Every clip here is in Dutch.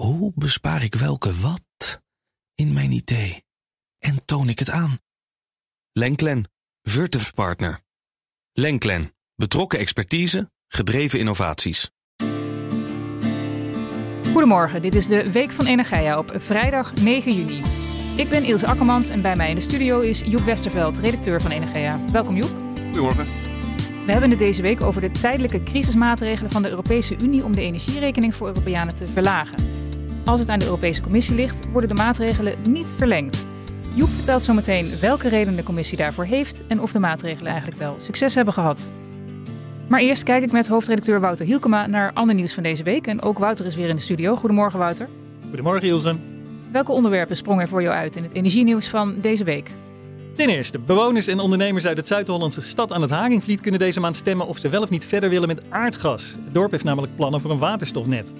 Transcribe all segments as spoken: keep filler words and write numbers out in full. hoe bespaar ik welke wat in mijn idee en toon ik het aan? Lenklen, Virtuf Partner. Lenklen, betrokken expertise, gedreven innovaties. Goedemorgen, dit is de Week van Energeia op vrijdag negen juni. Ik ben Ilse Akkermans en bij mij in de studio is Joep Westerveld, redacteur van Energeia. Welkom Joep. Goedemorgen. We hebben het deze week over de tijdelijke crisismaatregelen van de Europese Unie om de energierekening voor Europeanen te verlagen. Als het aan de Europese Commissie ligt, worden de maatregelen niet verlengd. Joep vertelt zometeen welke reden de Commissie daarvoor heeft en of de maatregelen eigenlijk wel succes hebben gehad. Maar eerst kijk ik met hoofdredacteur Wouter Hielkema naar ander nieuws van deze week. En ook Wouter is weer in de studio. Goedemorgen Wouter. Goedemorgen Ilse. Welke onderwerpen sprongen er voor jou uit in het energienieuws van deze week? Ten eerste, bewoners en ondernemers uit het Zuid-Hollandse Stad aan 't Haringvliet kunnen deze maand stemmen of ze wel of niet verder willen met aardgas. Het dorp heeft namelijk plannen voor een waterstofnet.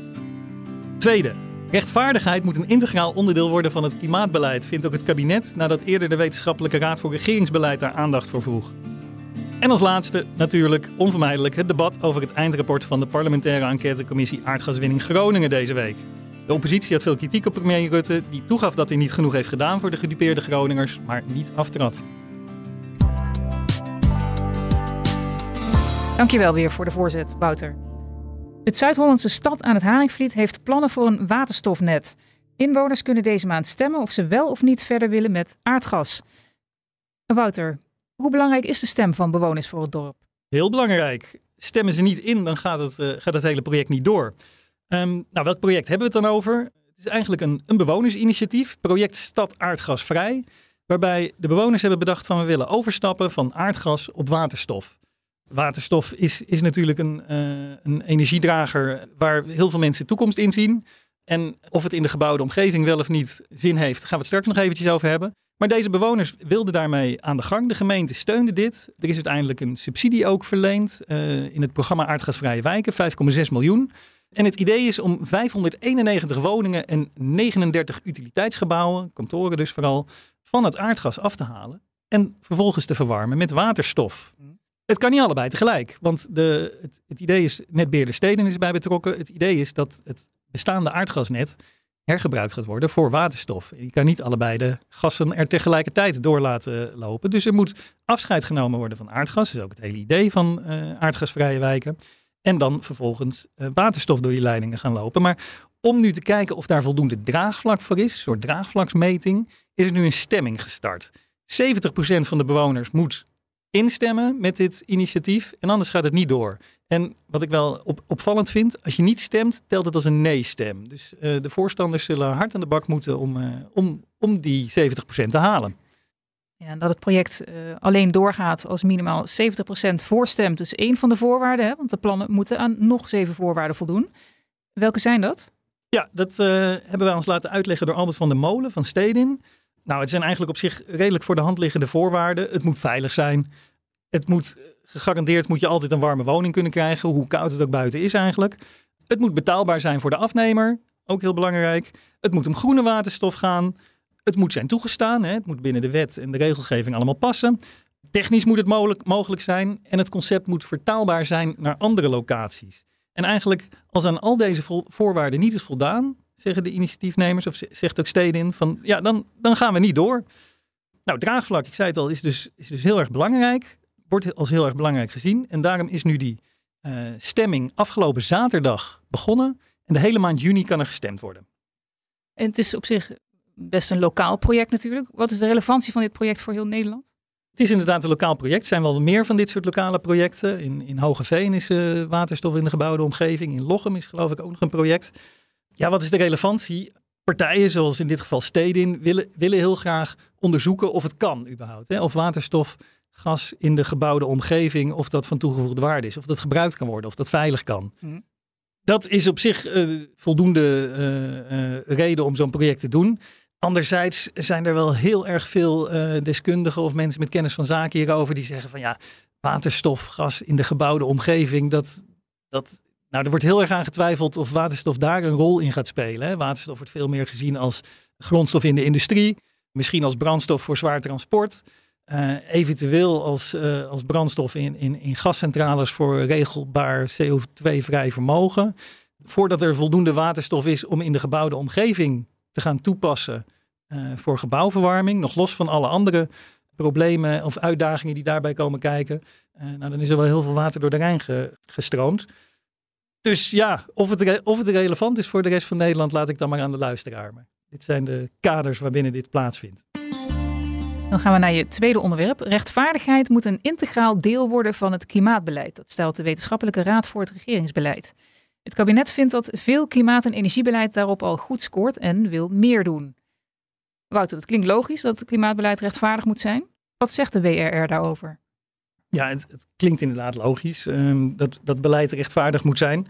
Tweede, rechtvaardigheid moet een integraal onderdeel worden van het klimaatbeleid, vindt ook het kabinet, nadat eerder de Wetenschappelijke Raad voor Regeringsbeleid daar aandacht voor vroeg. En als laatste, natuurlijk, onvermijdelijk, het debat over het eindrapport van de parlementaire enquêtecommissie Aardgaswinning Groningen deze week. De oppositie had veel kritiek op premier Rutte, die toegaf dat hij niet genoeg heeft gedaan voor de gedupeerde Groningers, maar niet aftrad. Dankjewel weer voor de voorzet, Wouter. Het Zuid-Hollandse Stad aan 't Haringvliet heeft plannen voor een waterstofnet. Inwoners kunnen deze maand stemmen of ze wel of niet verder willen met aardgas. Wouter, hoe belangrijk is de stem van bewoners voor het dorp? Heel belangrijk. Stemmen ze niet in, dan gaat het, uh, gaat het hele project niet door. Um, nou, welk project hebben we het dan over? Het is eigenlijk een, een bewonersinitiatief, project Stad Aardgasvrij, waarbij de bewoners hebben bedacht van we willen overstappen van aardgas op waterstof. Waterstof is, is natuurlijk een, uh, een energiedrager waar heel veel mensen toekomst in zien. En of het in de gebouwde omgeving wel of niet zin heeft, gaan we het straks nog eventjes over hebben. Maar deze bewoners wilden daarmee aan de gang. De gemeente steunde dit. Er is uiteindelijk een subsidie ook verleend uh, in het programma Aardgasvrije Wijken, vijf komma zes miljoen. En het idee is om vijfhonderdeenennegentig woningen en negenendertig utiliteitsgebouwen, kantoren dus vooral, van het aardgas af te halen en vervolgens te verwarmen met waterstof. Het kan niet allebei tegelijk, want de, het, het idee is, net beheerder Stedin is erbij betrokken, het idee is dat het bestaande aardgasnet hergebruikt gaat worden voor waterstof. Je kan niet allebei de gassen er tegelijkertijd door laten lopen. Dus er moet afscheid genomen worden van aardgas, dat is ook het hele idee van uh, aardgasvrije wijken. En dan vervolgens waterstof door die leidingen gaan lopen. Maar om nu te kijken of daar voldoende draagvlak voor is, een soort draagvlaksmeting, is er nu een stemming gestart. zeventig procent van de bewoners moet instemmen met dit initiatief en anders gaat het niet door. En wat ik wel op, opvallend vind, als je niet stemt, telt het als een nee-stem. Dus uh, de voorstanders zullen hard aan de bak moeten om, uh, om, om die zeventig procent te halen. Ja, en dat het project uh, alleen doorgaat als minimaal zeventig procent voorstemt. Dus één van de voorwaarden, hè, want de plannen moeten aan nog zeven voorwaarden voldoen. Welke zijn dat? Ja, dat uh, hebben wij ons laten uitleggen door Albert van der Molen van Stedin. Nou, het zijn eigenlijk op zich redelijk voor de hand liggende voorwaarden. Het moet veilig zijn. Het moet, gegarandeerd moet je altijd een warme woning kunnen krijgen, hoe koud het ook buiten is eigenlijk. Het moet betaalbaar zijn voor de afnemer, ook heel belangrijk. Het moet om groene waterstof gaan. Het moet zijn toegestaan, hè? Het moet binnen de wet en de regelgeving allemaal passen. Technisch moet het mogelijk, mogelijk zijn en het concept moet vertaalbaar zijn naar andere locaties. En eigenlijk, als aan al deze voorwaarden niet is voldaan, zeggen de initiatiefnemers of zegt ook Stedin, van ja, dan, dan gaan we niet door. Nou, draagvlak, ik zei het al, is dus, is dus heel erg belangrijk, wordt als heel erg belangrijk gezien. En daarom is nu die uh, stemming afgelopen zaterdag begonnen en de hele maand juni kan er gestemd worden. En het is op zich best een lokaal project natuurlijk. Wat is de relevantie van dit project voor heel Nederland? Het is inderdaad een lokaal project. Er zijn wel meer van dit soort lokale projecten. In, in Hoogeveen is uh, waterstof in de gebouwde omgeving. In Lochem is geloof ik ook nog een project. Ja, wat is de relevantie? Partijen zoals in dit geval Stedin willen, willen heel graag onderzoeken of het kan überhaupt. Hè? Of waterstof, gas in de gebouwde omgeving, of dat van toegevoegde waarde is. Of dat gebruikt kan worden, of dat veilig kan. Hm. Dat is op zich uh, voldoende uh, uh, reden om zo'n project te doen. Anderzijds zijn er wel heel erg veel uh, deskundigen of mensen met kennis van zaken hierover die zeggen van ja, waterstof, gas in de gebouwde omgeving, dat, dat, nou, er wordt heel erg aan getwijfeld of waterstof daar een rol in gaat spelen. Hè? Waterstof wordt veel meer gezien als grondstof in de industrie, misschien als brandstof voor zwaar transport, uh, eventueel als, uh, als brandstof in, in, in gascentrales voor regelbaar C O twee-vrij vermogen. voordat er voldoende waterstof is om in de gebouwde omgeving te gaan toepassen uh, voor gebouwverwarming, nog los van alle andere problemen of uitdagingen die daarbij komen kijken, uh, nou, dan is er wel heel veel water door de Rijn ge- gestroomd. Dus ja, of het, re- of het relevant is voor de rest van Nederland, laat ik dan maar aan de luisteraar. Maar dit zijn de kaders waarbinnen dit plaatsvindt. Dan gaan we naar je tweede onderwerp. Rechtvaardigheid moet een integraal deel worden van het klimaatbeleid. Dat stelt de Wetenschappelijke Raad voor het Regeringsbeleid. Het kabinet vindt dat veel klimaat- en energiebeleid daarop al goed scoort en wil meer doen. Wouter, dat klinkt logisch dat het klimaatbeleid rechtvaardig moet zijn. Wat zegt de W R R daarover? Ja, het, het klinkt inderdaad logisch um, dat, dat beleid rechtvaardig moet zijn.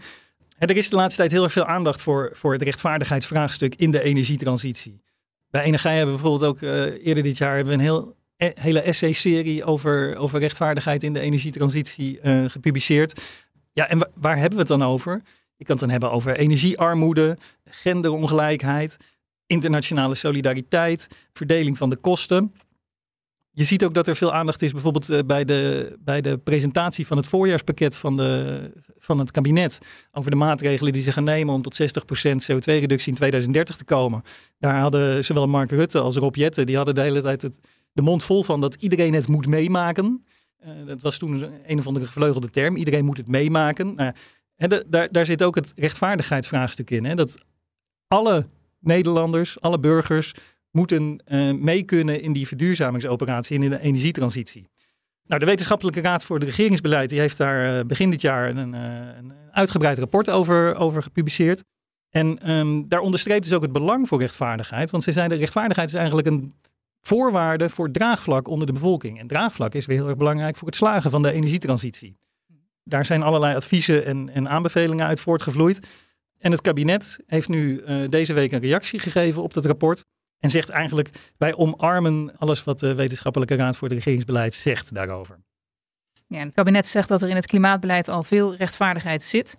En er is de laatste tijd heel erg veel aandacht voor, voor het rechtvaardigheidsvraagstuk in de energietransitie. Bij Energeia hebben we bijvoorbeeld ook uh, eerder dit jaar hebben we een heel, e- hele essay-serie over, over rechtvaardigheid in de energietransitie uh, gepubliceerd. Ja, en wa- waar hebben we het dan over? Je kan het dan hebben over energiearmoede, genderongelijkheid, internationale solidariteit, verdeling van de kosten. Je ziet ook dat er veel aandacht is bijvoorbeeld bij de, bij de presentatie van het voorjaarspakket van, de, van het kabinet over de maatregelen die ze gaan nemen om tot zestig procent C O twee reductie in tweeduizend dertig te komen. Daar hadden zowel Mark Rutte als Rob Jetten, die hadden de hele tijd het, de mond vol van dat iedereen het moet meemaken. Uh, dat was toen een of andere gevleugelde term, iedereen moet het meemaken. Uh, en de, daar, daar zit ook het rechtvaardigheidsvraagstuk in, hè? Dat alle Nederlanders, alle burgers moeten uh, mee kunnen in die verduurzamingsoperatie en in de energietransitie. Nou, de Wetenschappelijke Raad voor het Regeringsbeleid die heeft daar uh, begin dit jaar een, uh, een uitgebreid rapport over, over gepubliceerd. En um, daar onderstreept dus ook het belang voor rechtvaardigheid. Want ze zeiden, rechtvaardigheid is eigenlijk een voorwaarde voor draagvlak onder de bevolking. En draagvlak is weer heel erg belangrijk voor het slagen van de energietransitie. Daar zijn allerlei adviezen en, en aanbevelingen uit voortgevloeid. En het kabinet heeft nu uh, deze week een reactie gegeven op dat rapport. En zegt eigenlijk, wij omarmen alles wat de Wetenschappelijke Raad voor het Regeringsbeleid zegt daarover. Ja, het kabinet zegt dat er in het klimaatbeleid al veel rechtvaardigheid zit.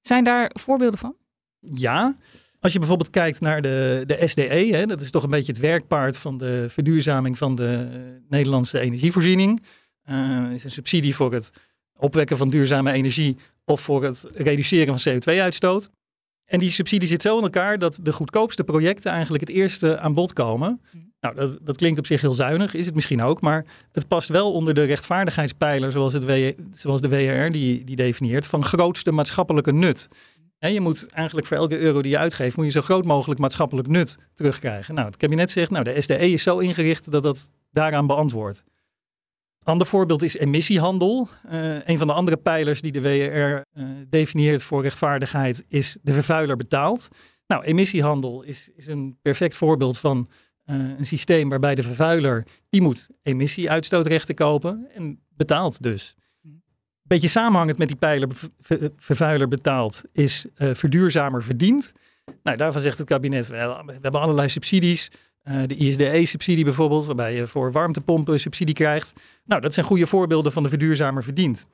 Zijn daar voorbeelden van? Ja, als je bijvoorbeeld kijkt naar de, de S D E, hè, dat is toch een beetje het werkpaard van de verduurzaming van de Nederlandse energievoorziening. Uh, is een subsidie voor het opwekken van duurzame energie of voor het reduceren van C O twee uitstoot. En die subsidie zit zo in elkaar dat de goedkoopste projecten eigenlijk het eerste aan bod komen. Nou, dat, dat klinkt op zich heel zuinig, is het misschien ook. Maar het past wel onder de rechtvaardigheidspijler, zoals, het w- zoals de W R R die, die definieert, van grootste maatschappelijke nut. En je moet eigenlijk voor elke euro die je uitgeeft, moet je zo groot mogelijk maatschappelijk nut terugkrijgen. Nou, het kabinet zegt, nou, de S D E is zo ingericht dat dat daaraan beantwoordt. Ander voorbeeld is emissiehandel. Uh, een van de andere pijlers die de W R R uh, definieert voor rechtvaardigheid is de vervuiler betaalt. Nou, emissiehandel is, is een perfect voorbeeld van uh, een systeem waarbij de vervuiler, die moet emissie-uitstootrechten kopen en betaalt dus. Beetje samenhangend met die pijler ver, vervuiler betaalt is uh, verduurzamer verdiend. Nou, daarvan zegt het kabinet, we hebben, we hebben allerlei subsidies. Uh, de I S D E subsidie bijvoorbeeld, waarbij je voor warmtepompen subsidie krijgt. Nou, dat zijn goede voorbeelden van de verduurzamer verdient.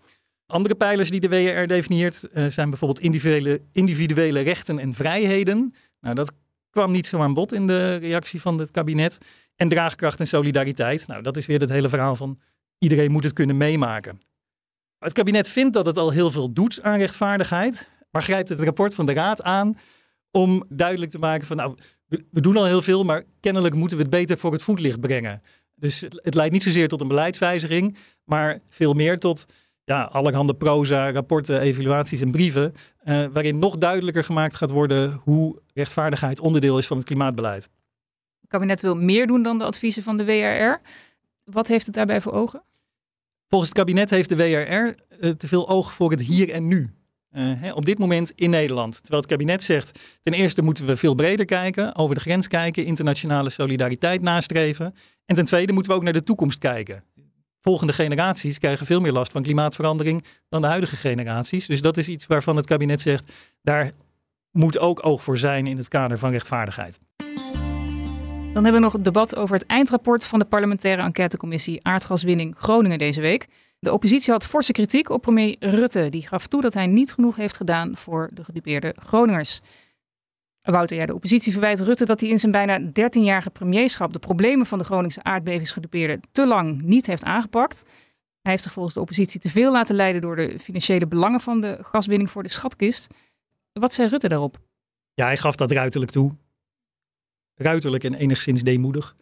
Andere pijlers die de W R R definieert uh, zijn bijvoorbeeld individuele, individuele rechten en vrijheden. Nou, dat kwam niet zo aan bod in de reactie van het kabinet. En draagkracht en solidariteit. Nou, dat is weer het hele verhaal van iedereen moet het kunnen meemaken. Het kabinet vindt dat het al heel veel doet aan rechtvaardigheid, maar grijpt het rapport van de Raad aan om duidelijk te maken van, nou, we doen al heel veel, maar kennelijk moeten we het beter voor het voetlicht brengen. Dus het, het leidt niet zozeer tot een beleidswijziging, maar veel meer tot ja, allerhande proza, rapporten, evaluaties en brieven, eh, waarin nog duidelijker gemaakt gaat worden hoe rechtvaardigheid onderdeel is van het klimaatbeleid. Het kabinet wil meer doen dan de adviezen van de W R R. Wat heeft het daarbij voor ogen? Volgens het kabinet heeft de W R R eh, te veel oog voor het hier en nu. Uh, hè, op dit moment in Nederland. Terwijl het kabinet zegt, ten eerste moeten we veel breder kijken, over de grens kijken, internationale solidariteit nastreven. En ten tweede moeten we ook naar de toekomst kijken. Volgende generaties krijgen veel meer last van klimaatverandering dan de huidige generaties. Dus dat is iets waarvan het kabinet zegt, daar moet ook oog voor zijn in het kader van rechtvaardigheid. Dan hebben we nog het debat over het eindrapport van de parlementaire enquêtecommissie Aardgaswinning Groningen deze week. De oppositie had forse kritiek op premier Rutte. Die gaf toe dat hij niet genoeg heeft gedaan voor de gedupeerde Groningers. Wouter, ja, de oppositie verwijt Rutte dat hij in zijn bijna dertienjarige premierschap de problemen van de Groningse aardbevingsgedupeerden te lang niet heeft aangepakt. Hij heeft zich volgens de oppositie te veel laten leiden door de financiële belangen van de gaswinning voor de schatkist. Wat zei Rutte daarop? Ja, hij gaf dat ruiterlijk toe. Ruiterlijk en enigszins deemoedig.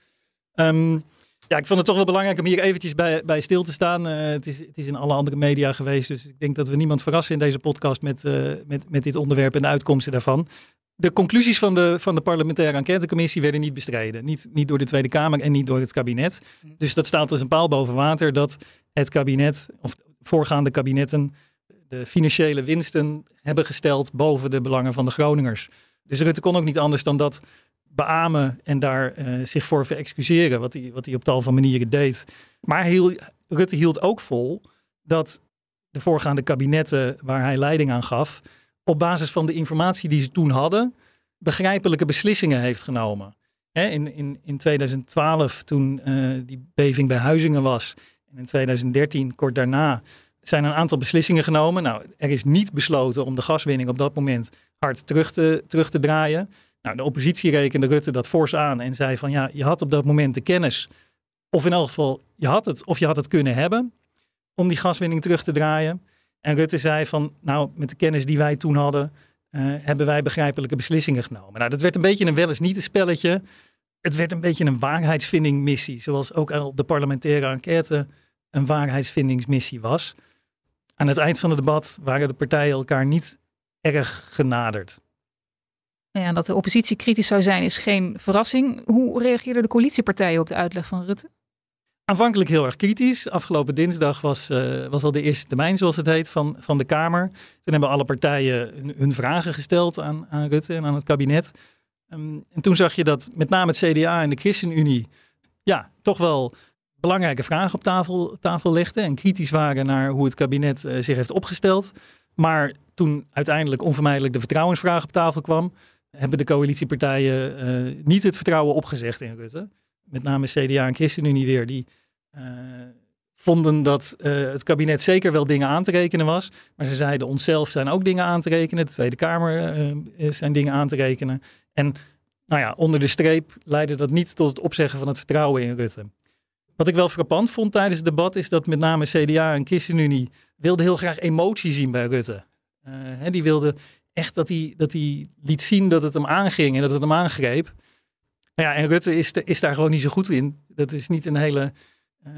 Um, ja, ik vond het toch wel belangrijk om hier eventjes bij, bij stil te staan. Uh, het is, het is in alle andere media geweest, dus ik denk dat we niemand verrassen in deze podcast met, uh, met, met dit onderwerp en de uitkomsten daarvan. De conclusies van de, van de parlementaire enquêtecommissie werden niet bestreden. Niet, niet door de Tweede Kamer en niet door het kabinet. Dus dat staat als een paal boven water dat het kabinet, of voorgaande kabinetten, de financiële winsten hebben gesteld boven de belangen van de Groningers. Dus Rutte kon ook niet anders dan dat beamen en daar uh, zich voor verexcuseren, wat hij, wat hij op tal van manieren deed. Maar heel, Rutte hield ook vol dat de voorgaande kabinetten waar hij leiding aan gaf, op basis van de informatie die ze toen hadden, begrijpelijke beslissingen heeft genomen. Hè, in, in, in tweeduizend twaalf, toen uh, die beving bij Huizingen was, en in tweeduizend dertien, kort daarna, zijn een aantal beslissingen genomen. Nou, er is niet besloten om de gaswinning op dat moment hard terug te, terug te draaien. Nou, de oppositie rekende Rutte dat fors aan en zei van ja, je had op dat moment de kennis, of in elk geval je had het, of je had het kunnen hebben, om die gaswinning terug te draaien. En Rutte zei van, nou, met de kennis die wij toen hadden, uh, hebben wij begrijpelijke beslissingen genomen. Nou, dat werd een beetje een wel eens niet een spelletje. Het werd een beetje een waarheidsvindingmissie, zoals ook al de parlementaire enquête een waarheidsvindingsmissie was. Aan het eind van het debat waren de partijen elkaar niet erg genaderd. Ja, dat de oppositie kritisch zou zijn is geen verrassing. Hoe reageerden de coalitiepartijen op de uitleg van Rutte? Aanvankelijk heel erg kritisch. Afgelopen dinsdag was, uh, was al de eerste termijn, zoals het heet, van, van de Kamer. Toen hebben alle partijen hun, hun vragen gesteld aan, aan Rutte en aan het kabinet. Um, en toen zag je dat met name het C D A en de ChristenUnie ja, toch wel belangrijke vragen op tafel, tafel legden. En kritisch waren naar hoe het kabinet uh, zich heeft opgesteld. Maar toen uiteindelijk onvermijdelijk de vertrouwensvraag op tafel kwam, hebben de coalitiepartijen uh, niet het vertrouwen opgezegd in Rutte. Met name C D A en ChristenUnie weer, die uh, vonden dat uh, het kabinet zeker wel dingen aan te rekenen was. Maar ze zeiden, onszelf zijn ook dingen aan te rekenen. De Tweede Kamer uh, zijn dingen aan te rekenen. En nou ja, onder de streep leidde dat niet tot het opzeggen van het vertrouwen in Rutte. Wat ik wel frappant vond tijdens het debat is dat met name C D A en ChristenUnie wilden heel graag emotie zien bij Rutte. Uh, hè, die wilden echt dat hij, dat hij liet zien dat het hem aanging en dat het hem aangreep. Ja, en Rutte is, te, is daar gewoon niet zo goed in. Dat is niet een hele... Uh,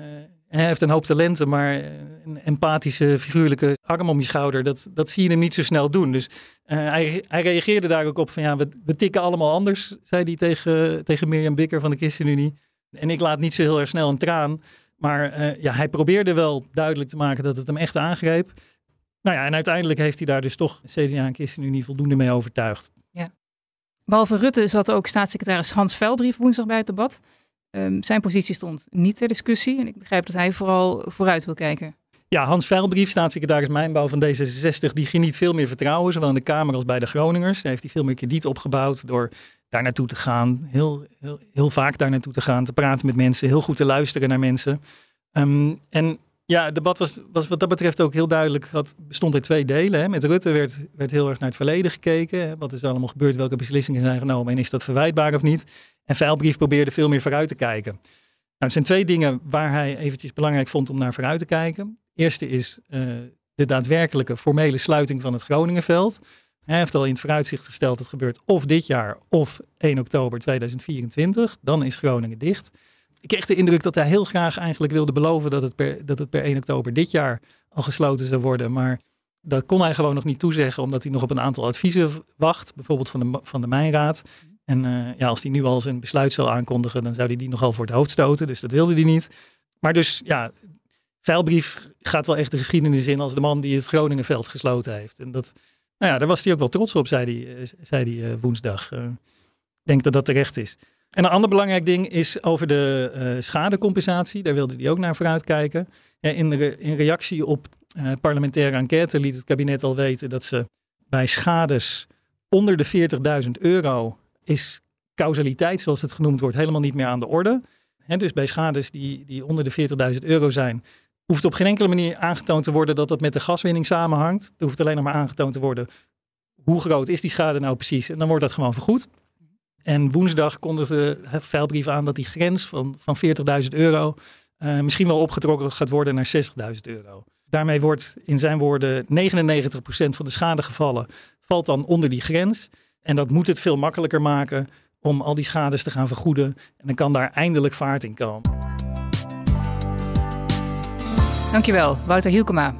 hij heeft een hoop talenten, maar een empathische, figuurlijke arm om je schouder, dat, dat zie je hem niet zo snel doen. Dus uh, hij, hij reageerde daar ook op van ja, we, we tikken allemaal anders, zei hij tegen, tegen Mirjam Bikker van de ChristenUnie. En ik laat niet zo heel erg snel een traan. Maar uh, ja, hij probeerde wel duidelijk te maken dat het hem echt aangreep. Nou ja, en uiteindelijk heeft hij daar dus toch C D A en ChristenUnie voldoende mee overtuigd. Behalve Rutte zat ook staatssecretaris Hans Vijlbrief woensdag bij het debat. Um, zijn positie stond niet ter discussie. En ik begrijp dat hij vooral vooruit wil kijken. Ja, Hans Vijlbrief, staatssecretaris Mijnbouw van D zesenzestig, die geniet veel meer vertrouwen, zowel in de Kamer als bij de Groningers. Daar heeft hij veel meer krediet opgebouwd door daar naartoe te gaan. Heel, heel, heel vaak daar naartoe te gaan, te praten met mensen, heel goed te luisteren naar mensen. Um, en ja, het debat was, was wat dat betreft ook heel duidelijk. Het bestond uit twee delen. Hè. Met Rutte werd, werd heel erg naar het verleden gekeken. Hè. Wat is er allemaal gebeurd? Welke beslissingen zijn genomen? En is dat verwijtbaar of niet? En Vijlbrief probeerde veel meer vooruit te kijken. Nou, het zijn twee dingen waar hij eventjes belangrijk vond om naar vooruit te kijken. De eerste is uh, de daadwerkelijke formele sluiting van het Groningenveld. Hij heeft al in het vooruitzicht gesteld dat gebeurt of dit jaar of één oktober tweeduizend vierentwintig. Dan is Groningen dicht. Ik kreeg de indruk dat hij heel graag eigenlijk wilde beloven dat het, per, dat het per één oktober dit jaar al gesloten zou worden. Maar dat kon hij gewoon nog niet toezeggen, omdat hij nog op een aantal adviezen wacht. Bijvoorbeeld van de, van de Mijnraad. En uh, ja, als hij nu al zijn besluit zou aankondigen, dan zou hij die nogal voor het hoofd stoten. Dus dat wilde hij niet. Maar dus ja, Vijlbrief gaat wel echt de geschiedenis in als de man die het Groningenveld gesloten heeft. En dat, nou ja, daar was hij ook wel trots op, zei hij, zei hij uh, woensdag. Ik uh, denk dat dat terecht is. En een ander belangrijk ding is over de uh, schadecompensatie. Daar wilde hij ook naar vooruit kijken. Ja, in, re- in reactie op uh, parlementaire enquête liet het kabinet al weten dat ze bij schades onder de veertigduizend euro is causaliteit, zoals het genoemd wordt, helemaal niet meer aan de orde. He, dus bij schades die, die onder de veertigduizend euro zijn, hoeft op geen enkele manier aangetoond te worden dat dat met de gaswinning samenhangt. Er hoeft alleen nog maar aangetoond te worden hoe groot is die schade nou precies. En dan wordt dat gewoon vergoed. En woensdag kondigde Vijlbrief aan dat die grens van, van veertigduizend euro uh, misschien wel opgetrokken gaat worden naar zestigduizend euro. Daarmee wordt in zijn woorden negenennegentig procent van de schadegevallen valt dan onder die grens. En dat moet het veel makkelijker maken om al die schades te gaan vergoeden. En dan kan daar eindelijk vaart in komen. Dankjewel, Wouter Hielkema.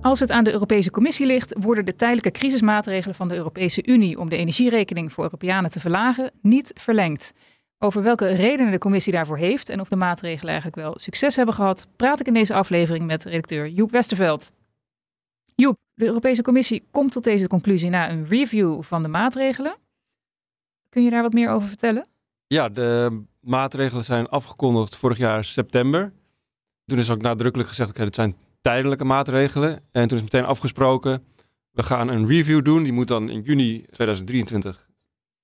Als het aan de Europese Commissie ligt, worden de tijdelijke crisismaatregelen van de Europese Unie om de energierekening voor Europeanen te verlagen niet verlengd. Over welke redenen de Commissie daarvoor heeft en of de maatregelen eigenlijk wel succes hebben gehad, praat ik in deze aflevering met redacteur Joep Westerveld. Joep, de Europese Commissie komt tot deze conclusie na een review van de maatregelen. Kun je daar wat meer over vertellen? Ja, de maatregelen zijn afgekondigd vorig jaar september. Toen is ook nadrukkelijk gezegd, oké, dit zijn tijdelijke maatregelen. En toen is meteen afgesproken, we gaan een review doen. Die moet dan in juni tweeduizend drieëntwintig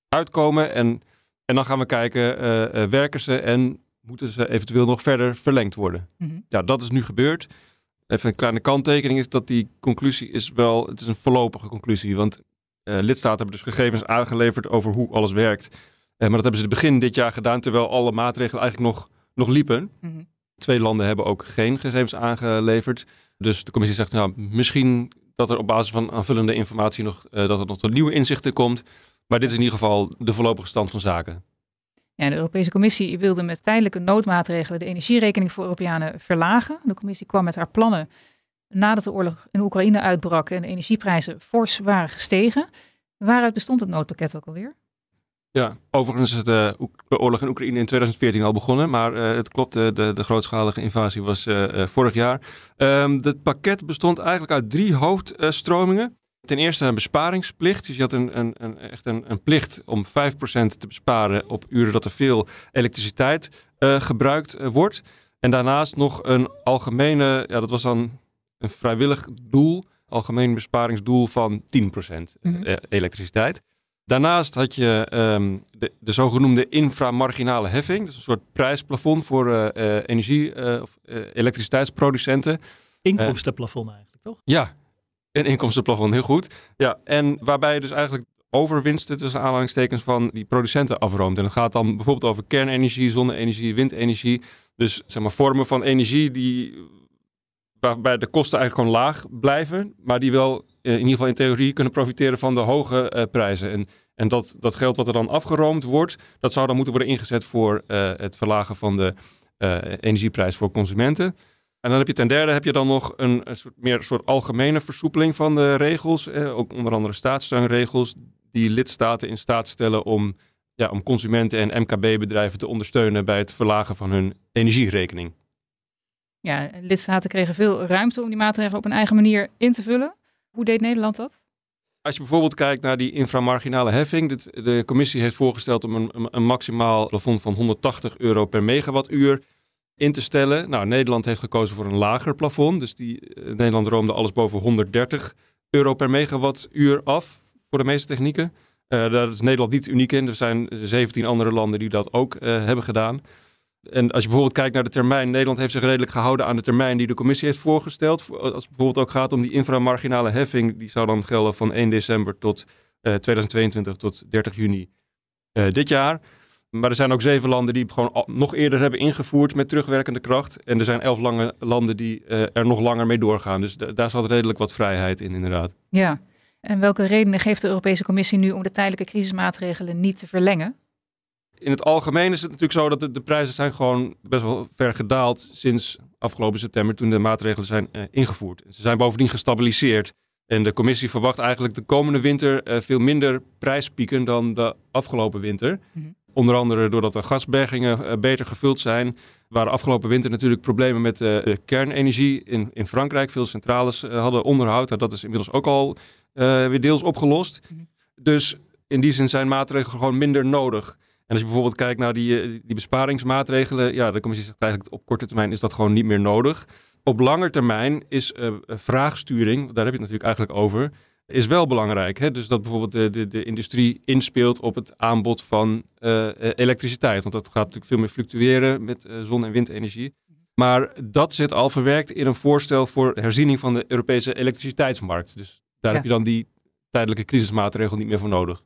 uitkomen. En, en dan gaan we kijken, uh, werken ze en moeten ze eventueel nog verder verlengd worden. Mm-hmm. Ja, dat is nu gebeurd. Even een kleine kanttekening is dat die conclusie is wel, het is een voorlopige conclusie. Want uh, lidstaten hebben dus gegevens aangeleverd over hoe alles werkt. Uh, maar dat hebben ze begin dit jaar gedaan, terwijl alle maatregelen eigenlijk nog, nog liepen. Mm-hmm. Twee landen hebben ook geen gegevens aangeleverd. Dus de commissie zegt, nou, misschien dat er op basis van aanvullende informatie nog, uh, dat er nog tot nieuwe inzichten komt. Maar dit is in ieder geval de voorlopige stand van zaken. Ja, de Europese Commissie wilde met tijdelijke noodmaatregelen de energierekening voor Europeanen verlagen. De commissie kwam met haar plannen nadat de oorlog in Oekraïne uitbrak en de energieprijzen fors waren gestegen. Waaruit bestond het noodpakket ook alweer? Ja, overigens is de oorlog in Oekraïne in tweeduizend veertien al begonnen, maar uh, het klopt, de, de, de grootschalige invasie was uh, uh, vorig jaar. Um, het pakket bestond eigenlijk uit drie hoofdstromingen. Uh, Ten eerste een besparingsplicht, dus je had een, een, een, echt een, een plicht om vijf procent te besparen op uren dat er veel elektriciteit uh, gebruikt uh, wordt. En daarnaast nog een algemene, ja, dat was dan een vrijwillig doel, algemeen besparingsdoel van tien procent mm-hmm. uh, elektriciteit. Daarnaast had je um, de, de zogenoemde inframarginale heffing. Dus een soort prijsplafond voor uh, uh, energie- uh, of uh, elektriciteitsproducenten. Inkomstenplafond uh, eigenlijk, toch? Ja, een inkomstenplafond, heel goed. Ja, en waarbij je dus eigenlijk overwinsten tussen aanhalingstekens van die producenten afroomt. En dat gaat dan bijvoorbeeld over kernenergie, zonne-energie, windenergie. Dus zeg maar vormen van energie die waarbij de kosten eigenlijk gewoon laag blijven, maar die wel in ieder geval in theorie kunnen profiteren van de hoge uh, prijzen. En, en dat, dat geld wat er dan afgeroomd wordt, dat zou dan moeten worden ingezet voor uh, het verlagen van de uh, energieprijs voor consumenten. En dan heb je ten derde heb je dan nog een, een soort, meer soort algemene versoepeling van de regels. Eh, ook onder andere staatssteunregels die lidstaten in staat stellen om, ja, om consumenten en M K B-bedrijven te ondersteunen bij het verlagen van hun energierekening. Ja, lidstaten kregen veel ruimte om die maatregelen op een eigen manier in te vullen. Hoe deed Nederland dat? Als je bijvoorbeeld kijkt naar die inframarginale heffing. Dit, de commissie heeft voorgesteld om een, een maximaal plafond van honderdtachtig euro per megawattuur in te stellen. Nou, Nederland heeft gekozen voor een lager plafond. Dus die, Nederland roomde alles boven honderddertig euro per megawattuur af voor de meeste technieken. Uh, daar is Nederland niet uniek in. Er zijn zeventien andere landen die dat ook uh, hebben gedaan. En als je bijvoorbeeld kijkt naar de termijn, Nederland heeft zich redelijk gehouden aan de termijn die de commissie heeft voorgesteld. Als het bijvoorbeeld ook gaat om die inframarginale heffing, die zou dan gelden van één december tot uh, tweeduizend tweeëntwintig tot dertig juni uh, dit jaar. Maar er zijn ook zeven landen die gewoon nog eerder hebben ingevoerd met terugwerkende kracht. En er zijn elf lange landen die uh, er nog langer mee doorgaan. Dus d- daar zat redelijk wat vrijheid in, inderdaad. Ja, en welke redenen geeft de Europese Commissie nu om de tijdelijke crisismaatregelen niet te verlengen? In het algemeen is het natuurlijk zo dat de, de prijzen zijn gewoon best wel ver gedaald sinds afgelopen september toen de maatregelen zijn uh, ingevoerd. Ze zijn bovendien gestabiliseerd en de commissie verwacht eigenlijk de komende winter uh, veel minder prijspieken dan de afgelopen winter. Mm-hmm. Onder andere doordat de gasbergingen uh, beter gevuld zijn. Waren afgelopen winter natuurlijk problemen met uh, kernenergie in, in Frankrijk. Veel centrales uh, hadden onderhoud en dat is inmiddels ook al uh, weer deels opgelost. Mm-hmm. Dus in die zin zijn maatregelen gewoon minder nodig. En als je bijvoorbeeld kijkt naar die, die besparingsmaatregelen, ja, de commissie zegt eigenlijk op korte termijn is dat gewoon niet meer nodig. Op lange termijn is uh, vraagsturing, daar heb je het natuurlijk eigenlijk over, is wel belangrijk. Hè? Dus dat bijvoorbeeld de, de, de industrie inspeelt op het aanbod van uh, elektriciteit. Want dat gaat natuurlijk veel meer fluctueren met uh, zon- en windenergie. Maar dat zit al verwerkt in een voorstel voor herziening van de Europese elektriciteitsmarkt. Dus daar ja. heb je dan die tijdelijke crisismaatregel niet meer voor nodig.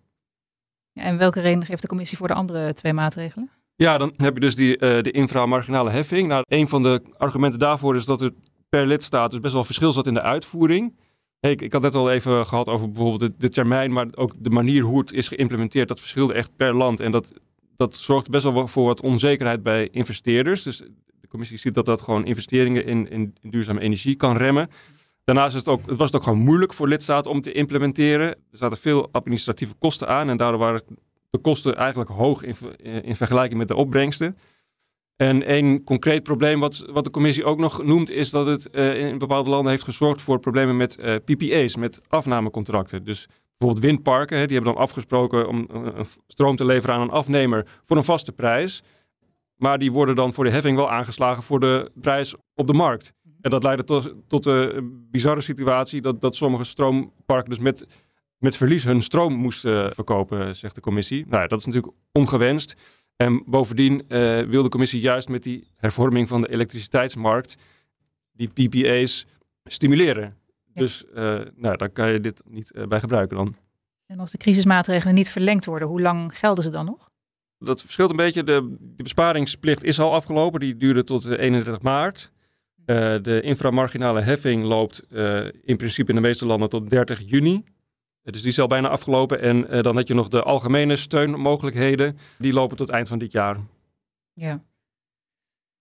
Ja, en welke reden geeft de commissie voor de andere twee maatregelen? Ja, dan heb je dus die, uh, de inframarginale heffing. Nou, een van de argumenten daarvoor is dat er per lidstaat dus best wel verschil zat in de uitvoering. Hey, ik, ik had het net al even gehad over bijvoorbeeld de, de termijn, maar ook de manier hoe het is geïmplementeerd. Dat verschilde echt per land en dat, dat zorgt best wel voor wat onzekerheid bij investeerders. Dus de commissie ziet dat dat gewoon investeringen in, in, in duurzame energie kan remmen. Daarnaast is het ook, het was het ook gewoon moeilijk voor lidstaten om te implementeren. Er zaten veel administratieve kosten aan en daardoor waren de kosten eigenlijk hoog in, in vergelijking met de opbrengsten. En één concreet probleem wat, wat de commissie ook nog noemt is dat het uh, in bepaalde landen heeft gezorgd voor problemen met uh, P P A's, met afnamecontracten. Dus bijvoorbeeld windparken, hè, die hebben dan afgesproken om uh, stroom te leveren aan een afnemer voor een vaste prijs. Maar die worden dan voor de heffing wel aangeslagen voor de prijs op de markt. En dat leidde tot, tot de bizarre situatie dat, dat sommige stroomparken dus met, met verlies hun stroom moesten verkopen, zegt de commissie. Nou ja, dat is natuurlijk ongewenst. En bovendien uh, wil de commissie juist met die hervorming van de elektriciteitsmarkt die P P A's stimuleren. Ja. Dus uh, nou, daar kan je dit niet uh, bij gebruiken dan. En als de crisismaatregelen niet verlengd worden, hoe lang gelden ze dan nog? Dat verschilt een beetje. De, de besparingsplicht is al afgelopen. Die duurde tot uh, eenendertig maart. Uh, de inframarginale heffing loopt uh, in principe in de meeste landen tot dertig juni. Uh, dus die is al bijna afgelopen. En uh, dan heb je nog de algemene steunmogelijkheden. Die lopen tot eind van dit jaar. Ja.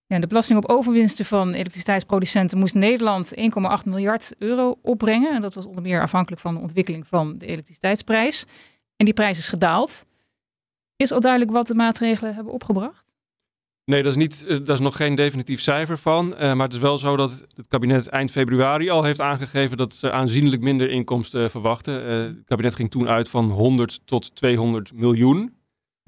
Ja, de belasting op overwinsten van elektriciteitsproducenten moest Nederland één komma acht miljard euro opbrengen. En dat was onder meer afhankelijk van de ontwikkeling van de elektriciteitsprijs. En die prijs is gedaald. Is al duidelijk wat de maatregelen hebben opgebracht? Nee, dat is, niet, dat is nog geen definitief cijfer van. Uh, maar het is wel zo dat het kabinet eind februari al heeft aangegeven dat ze aanzienlijk minder inkomsten verwachten. Uh, het kabinet ging toen uit van honderd tot tweehonderd miljoen.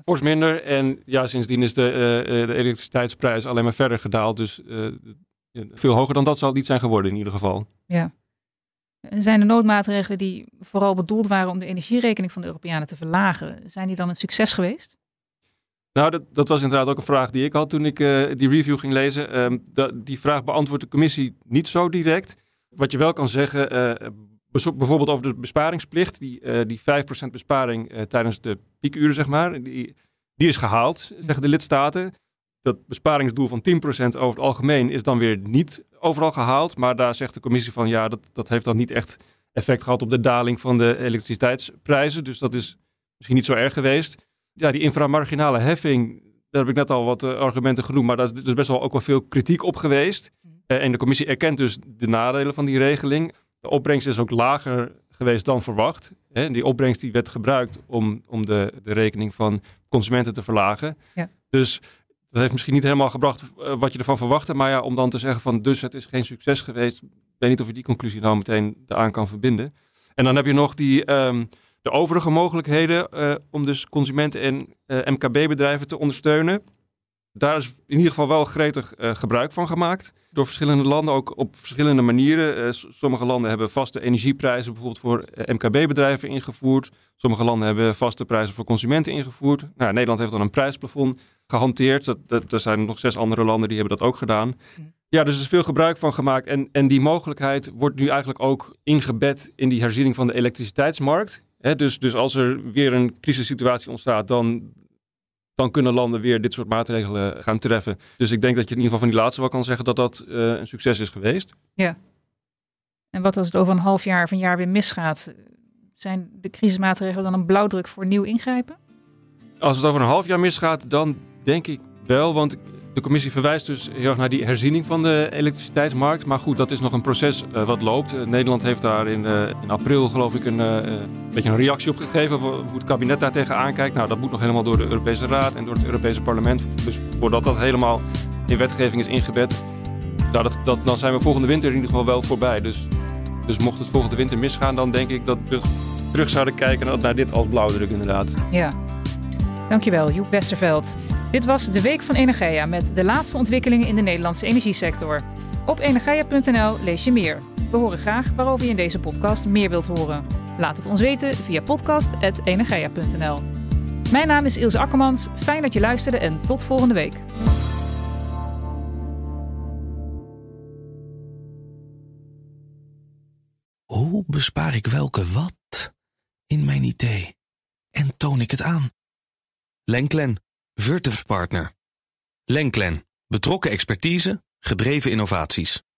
Fors minder. En ja, sindsdien is de, uh, de elektriciteitsprijs alleen maar verder gedaald. Dus uh, veel hoger dan dat zal het niet zijn geworden in ieder geval. Ja. Zijn de noodmaatregelen die vooral bedoeld waren om de energierekening van de Europeanen te verlagen, zijn die dan een succes geweest? Nou, dat, dat was inderdaad ook een vraag die ik had toen ik uh, die review ging lezen. Um, dat, die vraag beantwoordt de commissie niet zo direct. Wat je wel kan zeggen, uh, bijvoorbeeld over de besparingsplicht, die, uh, die vijf procent besparing uh, tijdens de piekuren, zeg maar, die, die is gehaald, zeggen de lidstaten. Dat besparingsdoel van tien procent over het algemeen is dan weer niet overal gehaald. Maar daar zegt de commissie van ja, dat, dat heeft dan niet echt effect gehad op de daling van de elektriciteitsprijzen. Dus dat is misschien niet zo erg geweest. Ja, die inframarginale heffing, daar heb ik net al wat uh, argumenten genoemd. Maar daar is dus best wel ook wel veel kritiek op geweest. Uh, en de commissie erkent dus de nadelen van die regeling. De opbrengst is ook lager geweest dan verwacht. Hè? En die opbrengst die werd gebruikt om, om de, de rekening van consumenten te verlagen. Ja. Dus dat heeft misschien niet helemaal gebracht wat je ervan verwachtte. Maar ja, om dan te zeggen van dus het is geen succes geweest. Ik weet niet of je die conclusie nou meteen eraan kan verbinden. En dan heb je nog die, um, de overige mogelijkheden uh, om dus consumenten en uh, M K B-bedrijven te ondersteunen. Daar is in ieder geval wel gretig uh, gebruik van gemaakt. Door verschillende landen, ook op verschillende manieren. Uh, sommige landen hebben vaste energieprijzen bijvoorbeeld voor uh, M K B-bedrijven ingevoerd. Sommige landen hebben vaste prijzen voor consumenten ingevoerd. Nou, Nederland heeft dan een prijsplafond gehanteerd. Dat, dat, er zijn nog zes andere landen die hebben dat ook gedaan. Ja, dus er is veel gebruik van gemaakt. En, en die mogelijkheid wordt nu eigenlijk ook ingebed in die herziening van de elektriciteitsmarkt. He, dus, dus als er weer een crisissituatie ontstaat, dan, dan kunnen landen weer dit soort maatregelen gaan treffen. Dus ik denk dat je in ieder geval van die laatste wel kan zeggen dat dat uh, een succes is geweest. Ja. En wat als het over een half jaar of een jaar weer misgaat? Zijn de crisismaatregelen dan een blauwdruk voor nieuw ingrijpen? Als het over een half jaar misgaat, dan denk ik wel, want de commissie verwijst dus heel erg naar die herziening van de elektriciteitsmarkt. Maar goed, dat is nog een proces uh, wat loopt. Uh, Nederland heeft daar in, uh, in april geloof ik een uh, beetje een reactie op gegeven over hoe het kabinet daar tegenaan kijkt. Nou, dat moet nog helemaal door de Europese Raad en door het Europese Parlement. Dus voordat dat helemaal in wetgeving is ingebed, nou, dat, dat, dan zijn we volgende winter in ieder geval wel voorbij. Dus, dus mocht het volgende winter misgaan, dan denk ik dat we terug zouden kijken naar dit als blauwdruk inderdaad. Ja. Dankjewel, Joep Westerveld. Dit was de Week van Energeia met de laatste ontwikkelingen in de Nederlandse energiesector. Op energeia punt n l lees je meer. We horen graag waarover je in deze podcast meer wilt horen. Laat het ons weten via podcast apenstaartje energeia punt n l. Mijn naam is Ilse Akkermans. Fijn dat je luisterde en tot volgende week. Hoe bespaar ik welke watt in mijn I T? En toon ik het aan? Lenklen, Virtuf Partner. Lenklen, betrokken expertise, gedreven innovaties.